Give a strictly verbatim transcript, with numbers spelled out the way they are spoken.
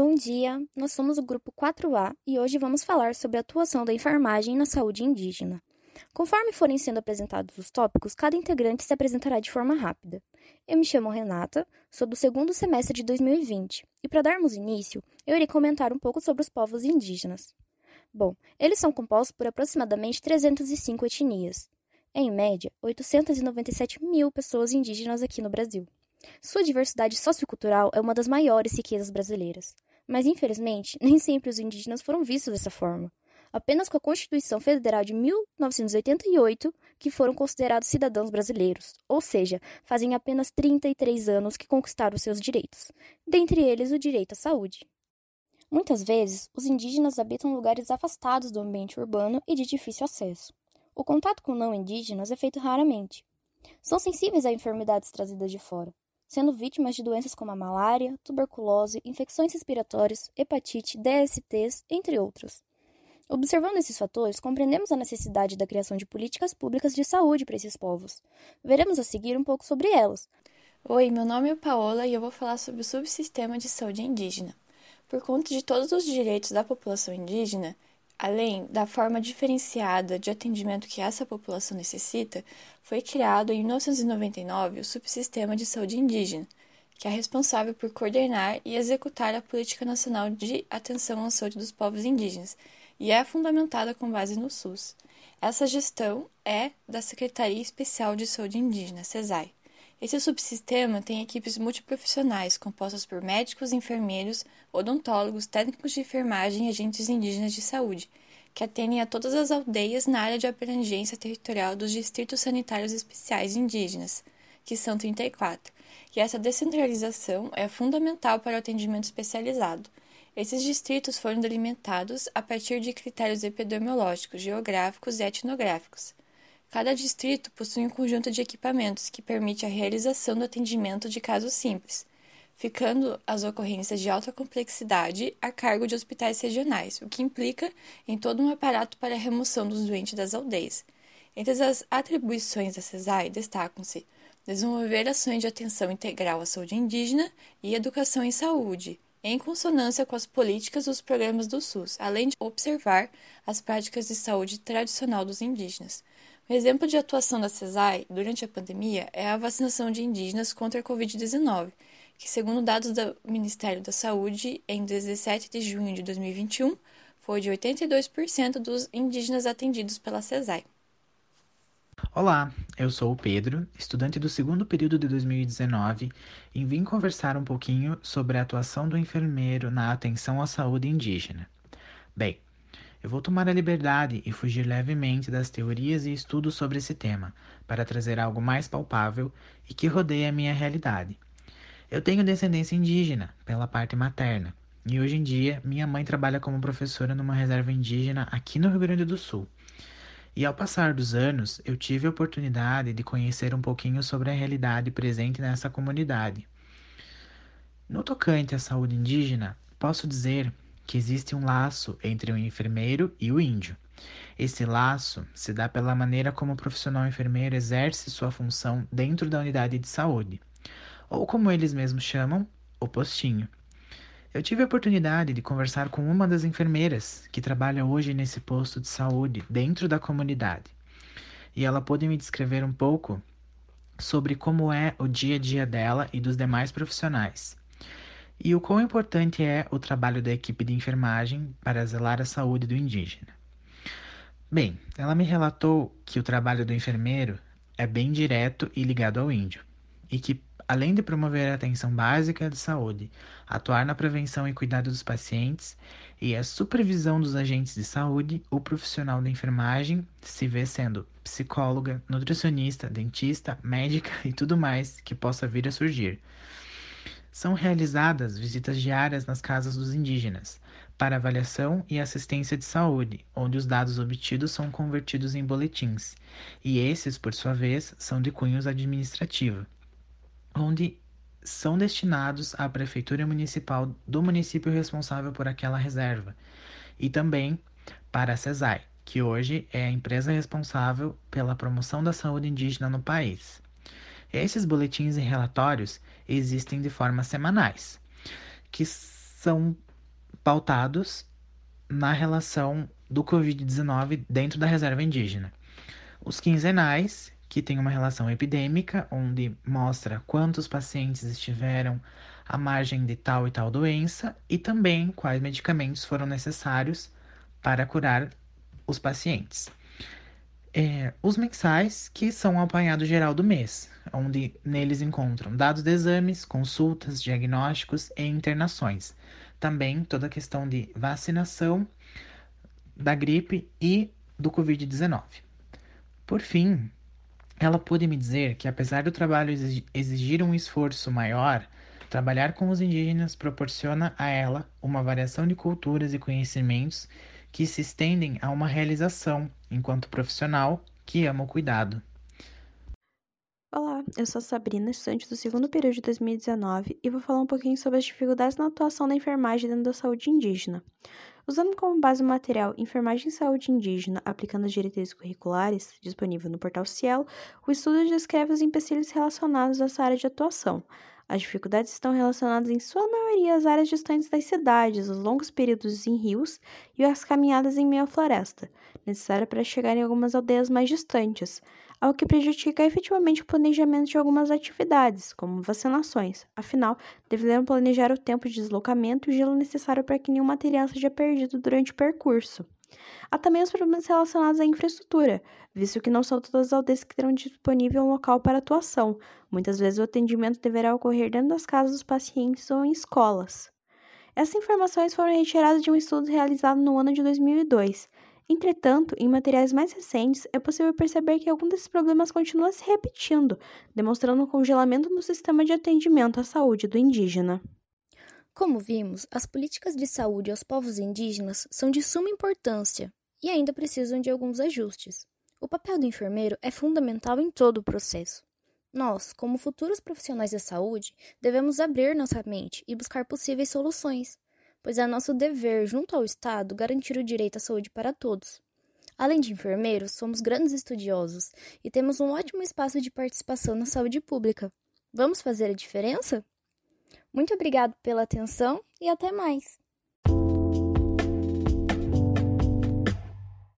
Bom dia, nós somos o Grupo quatro A e hoje vamos falar sobre a atuação da enfermagem na saúde indígena. Conforme forem sendo apresentados os tópicos, cada integrante se apresentará de forma rápida. Eu me chamo Renata, sou do segundo semestre de dois mil e vinte e, para darmos início, eu irei comentar um pouco sobre os povos indígenas. Bom, eles são compostos por aproximadamente trezentas e cinco etnias. Em média, oitocentas e noventa e sete mil pessoas indígenas aqui no Brasil. Sua diversidade sociocultural é uma das maiores riquezas brasileiras, mas infelizmente nem sempre os indígenas foram vistos dessa forma. Apenas com a Constituição Federal de mil novecentos e oitenta e oito que foram considerados cidadãos brasileiros, ou seja, fazem apenas trinta e três anos que conquistaram seus direitos, dentre eles o direito à saúde. Muitas vezes, os indígenas habitam lugares afastados do ambiente urbano e de difícil acesso. O contato com não-indígenas é feito raramente. São sensíveis a enfermidades trazidas de fora, sendo vítimas de doenças como a malária, tuberculose, infecções respiratórias, hepatite, D S Tês, entre outras. Observando esses fatores, compreendemos a necessidade da criação de políticas públicas de saúde para esses povos. Veremos a seguir um pouco sobre elas. Oi, meu nome é Paola e eu vou falar sobre o subsistema de saúde indígena. Por conta de todos os direitos da população indígena, além da forma diferenciada de atendimento que essa população necessita, foi criado em mil novecentos e noventa e nove o subsistema de saúde indígena, que é responsável por coordenar e executar a Política Nacional de Atenção à Saúde dos Povos Indígenas, e é fundamentada com base no SUS. Essa gestão é da Secretaria Especial de Saúde Indígena, SESAI. Esse subsistema tem equipes multiprofissionais, compostas por médicos, enfermeiros, odontólogos, técnicos de enfermagem e agentes indígenas de saúde, que atendem a todas as aldeias na área de abrangência territorial dos distritos sanitários especiais indígenas, que são trinta e quatro, e essa descentralização é fundamental para o atendimento especializado. Esses distritos foram delimitados a partir de critérios epidemiológicos, geográficos e etnográficos. Cada distrito possui um conjunto de equipamentos que permite a realização do atendimento de casos simples, ficando as ocorrências de alta complexidade a cargo de hospitais regionais, o que implica em todo um aparato para a remoção dos doentes das aldeias. Entre as atribuições da SESAI destacam-se desenvolver ações de atenção integral à saúde indígena e educação em saúde, em consonância com as políticas dos programas do SUS, além de observar as práticas de saúde tradicional dos indígenas. Um exemplo de atuação da SESAI durante a pandemia é a vacinação de indígenas contra a covid dezenove, que, segundo dados do Ministério da Saúde, em dezessete de junho de dois mil e vinte e um, foi de oitenta e dois por cento dos indígenas atendidos pela SESAI. Olá, eu sou o Pedro, estudante do segundo período de dois mil e dezenove, e vim conversar um pouquinho sobre a atuação do enfermeiro na atenção à saúde indígena. Bem, eu vou tomar a liberdade e fugir levemente das teorias e estudos sobre esse tema, para trazer algo mais palpável e que rodeia a minha realidade. Eu tenho descendência indígena, pela parte materna, e hoje em dia minha mãe trabalha como professora numa reserva indígena aqui no Rio Grande do Sul. E ao passar dos anos, eu tive a oportunidade de conhecer um pouquinho sobre a realidade presente nessa comunidade. No tocante à saúde indígena, posso dizer que existe um laço entre o enfermeiro e o índio. Esse laço se dá pela maneira como o profissional enfermeiro exerce sua função dentro da unidade de saúde, ou como eles mesmos chamam, o postinho. Eu tive a oportunidade de conversar com uma das enfermeiras que trabalha hoje nesse posto de saúde dentro da comunidade, e ela pôde me descrever um pouco sobre como é o dia a dia dela e dos demais profissionais, e o quão importante é o trabalho da equipe de enfermagem para zelar a saúde do indígena. Bem, ela me relatou que o trabalho do enfermeiro é bem direto e ligado ao índio, e que, além de promover a atenção básica de saúde, atuar na prevenção e cuidado dos pacientes e a supervisão dos agentes de saúde, o profissional da enfermagem se vê sendo psicóloga, nutricionista, dentista, médica e tudo mais que possa vir a surgir. São realizadas visitas diárias nas casas dos indígenas, para avaliação e assistência de saúde, onde os dados obtidos são convertidos em boletins, e esses, por sua vez, são de cunhos administrativo, onde são destinados à Prefeitura Municipal do município responsável por aquela reserva, e também para a SESAI, que hoje é a empresa responsável pela promoção da saúde indígena no país. Esses boletins e relatórios existem de forma semanais, que são pautados na relação do covid dezenove dentro da reserva indígena. Os quinzenais, que tem uma relação epidêmica, onde mostra quantos pacientes estiveram à margem de tal e tal doença e também quais medicamentos foram necessários para curar os pacientes. É, os mensais, que são o apanhado geral do mês, onde neles encontram dados de exames, consultas, diagnósticos e internações. Também toda a questão de vacinação da gripe e do covid dezenove. Por fim, ela pôde me dizer que, apesar do trabalho exigir um esforço maior, trabalhar com os indígenas proporciona a ela uma variação de culturas e conhecimentos que se estendem a uma realização enquanto profissional que ama o cuidado. Olá, eu sou a Sabrina, estudante do segundo período de dois mil e dezenove, e vou falar um pouquinho sobre as dificuldades na atuação da enfermagem dentro da saúde indígena. Usando como base o material Enfermagem e Saúde Indígena, aplicando as diretrizes curriculares, disponível no portal Ciel, o estudo descreve os empecilhos relacionados a essa área de atuação. As dificuldades estão relacionadas, em sua maioria, às áreas distantes das cidades, os longos períodos em rios e as caminhadas em meio à floresta, necessária para chegar em algumas aldeias mais distantes, algo que prejudica efetivamente o planejamento de algumas atividades, como vacinações. Afinal, deverão planejar o tempo de deslocamento e o gelo necessário para que nenhum material seja perdido durante o percurso. Há também os problemas relacionados à infraestrutura, visto que não são todas as aldeias que terão disponível um local para atuação. Muitas vezes o atendimento deverá ocorrer dentro das casas dos pacientes ou em escolas. Essas informações foram retiradas de um estudo realizado no ano de dois mil e dois. Entretanto, em materiais mais recentes, é possível perceber que algum desses problemas continua se repetindo, demonstrando um congelamento no sistema de atendimento à saúde do indígena. Como vimos, as políticas de saúde aos povos indígenas são de suma importância e ainda precisam de alguns ajustes. O papel do enfermeiro é fundamental em todo o processo. Nós, como futuros profissionais da saúde, devemos abrir nossa mente e buscar possíveis soluções, pois é nosso dever, junto ao Estado, garantir o direito à saúde para todos. Além de enfermeiros, somos grandes estudiosos e temos um ótimo espaço de participação na saúde pública. Vamos fazer a diferença? Muito obrigado pela atenção e até mais!